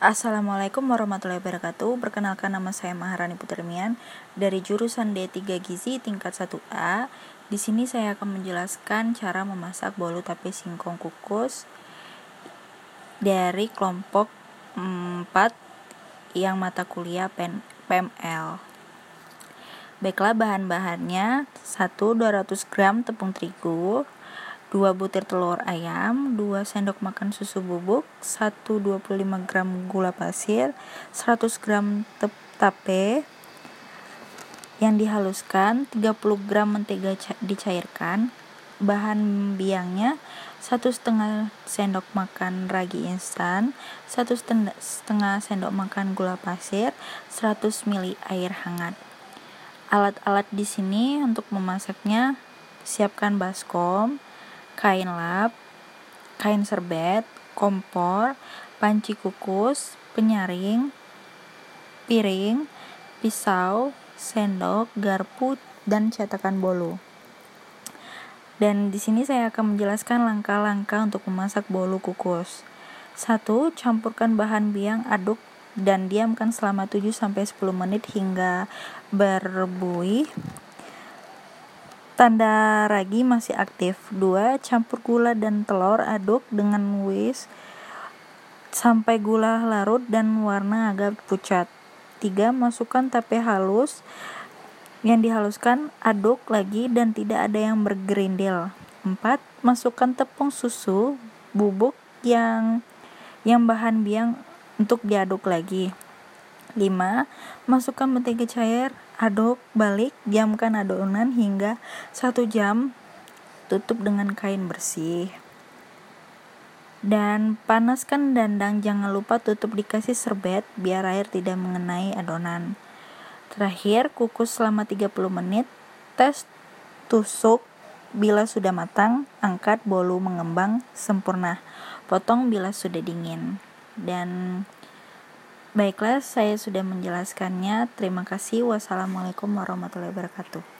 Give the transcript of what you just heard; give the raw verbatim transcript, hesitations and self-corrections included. Assalamualaikum warahmatullahi wabarakatuh. Perkenalkan, nama saya Maharani Putermian dari jurusan D tiga Gizi tingkat satu A. Di sini saya akan menjelaskan cara memasak bolu tape singkong kukus dari kelompok empat yang mata kuliah P M L. Baiklah, bahan-bahannya: satu dua ratus gram tepung terigu, dua butir telur ayam, dua sendok makan susu bubuk, seratus dua puluh lima gram gula pasir, seratus gram tape yang dihaluskan, tiga puluh gram mentega dicairkan. Bahan biangnya: satu setengah sendok makan ragi instan, satu setengah sendok makan gula pasir, seratus mililiter air hangat. Alat-alat di sini untuk memasaknya: siapkan baskom, kain lap, kain serbet, kompor, panci kukus, penyaring, piring, pisau, sendok, garpu, dan cetakan bolu. Dan di sini saya akan menjelaskan langkah-langkah untuk memasak bolu kukus. satu. Campurkan bahan biang, aduk, dan diamkan selama tujuh sampai sepuluh menit hingga berbuih. Tanda ragi masih aktif. Dua, campur gula dan telur, aduk dengan whisk sampai gula larut dan warna agak pucat. Tiga, masukkan tape halus yang dihaluskan, aduk lagi dan tidak ada yang bergerindil. Empat, masukkan tepung susu bubuk yang yang bahan biang untuk diaduk lagi. Lima, masukkan mentega cair, aduk balik, diamkan adonan hingga satu jam, tutup dengan kain bersih dan panaskan dandang. Jangan lupa tutup dikasih serbet biar air tidak mengenai adonan. Terakhir, kukus selama tiga puluh menit, tes tusuk bila sudah matang, angkat, bolu mengembang sempurna, potong bila sudah dingin. Dan baiklah, saya sudah menjelaskannya. Terima kasih. Wassalamualaikum warahmatullahi wabarakatuh.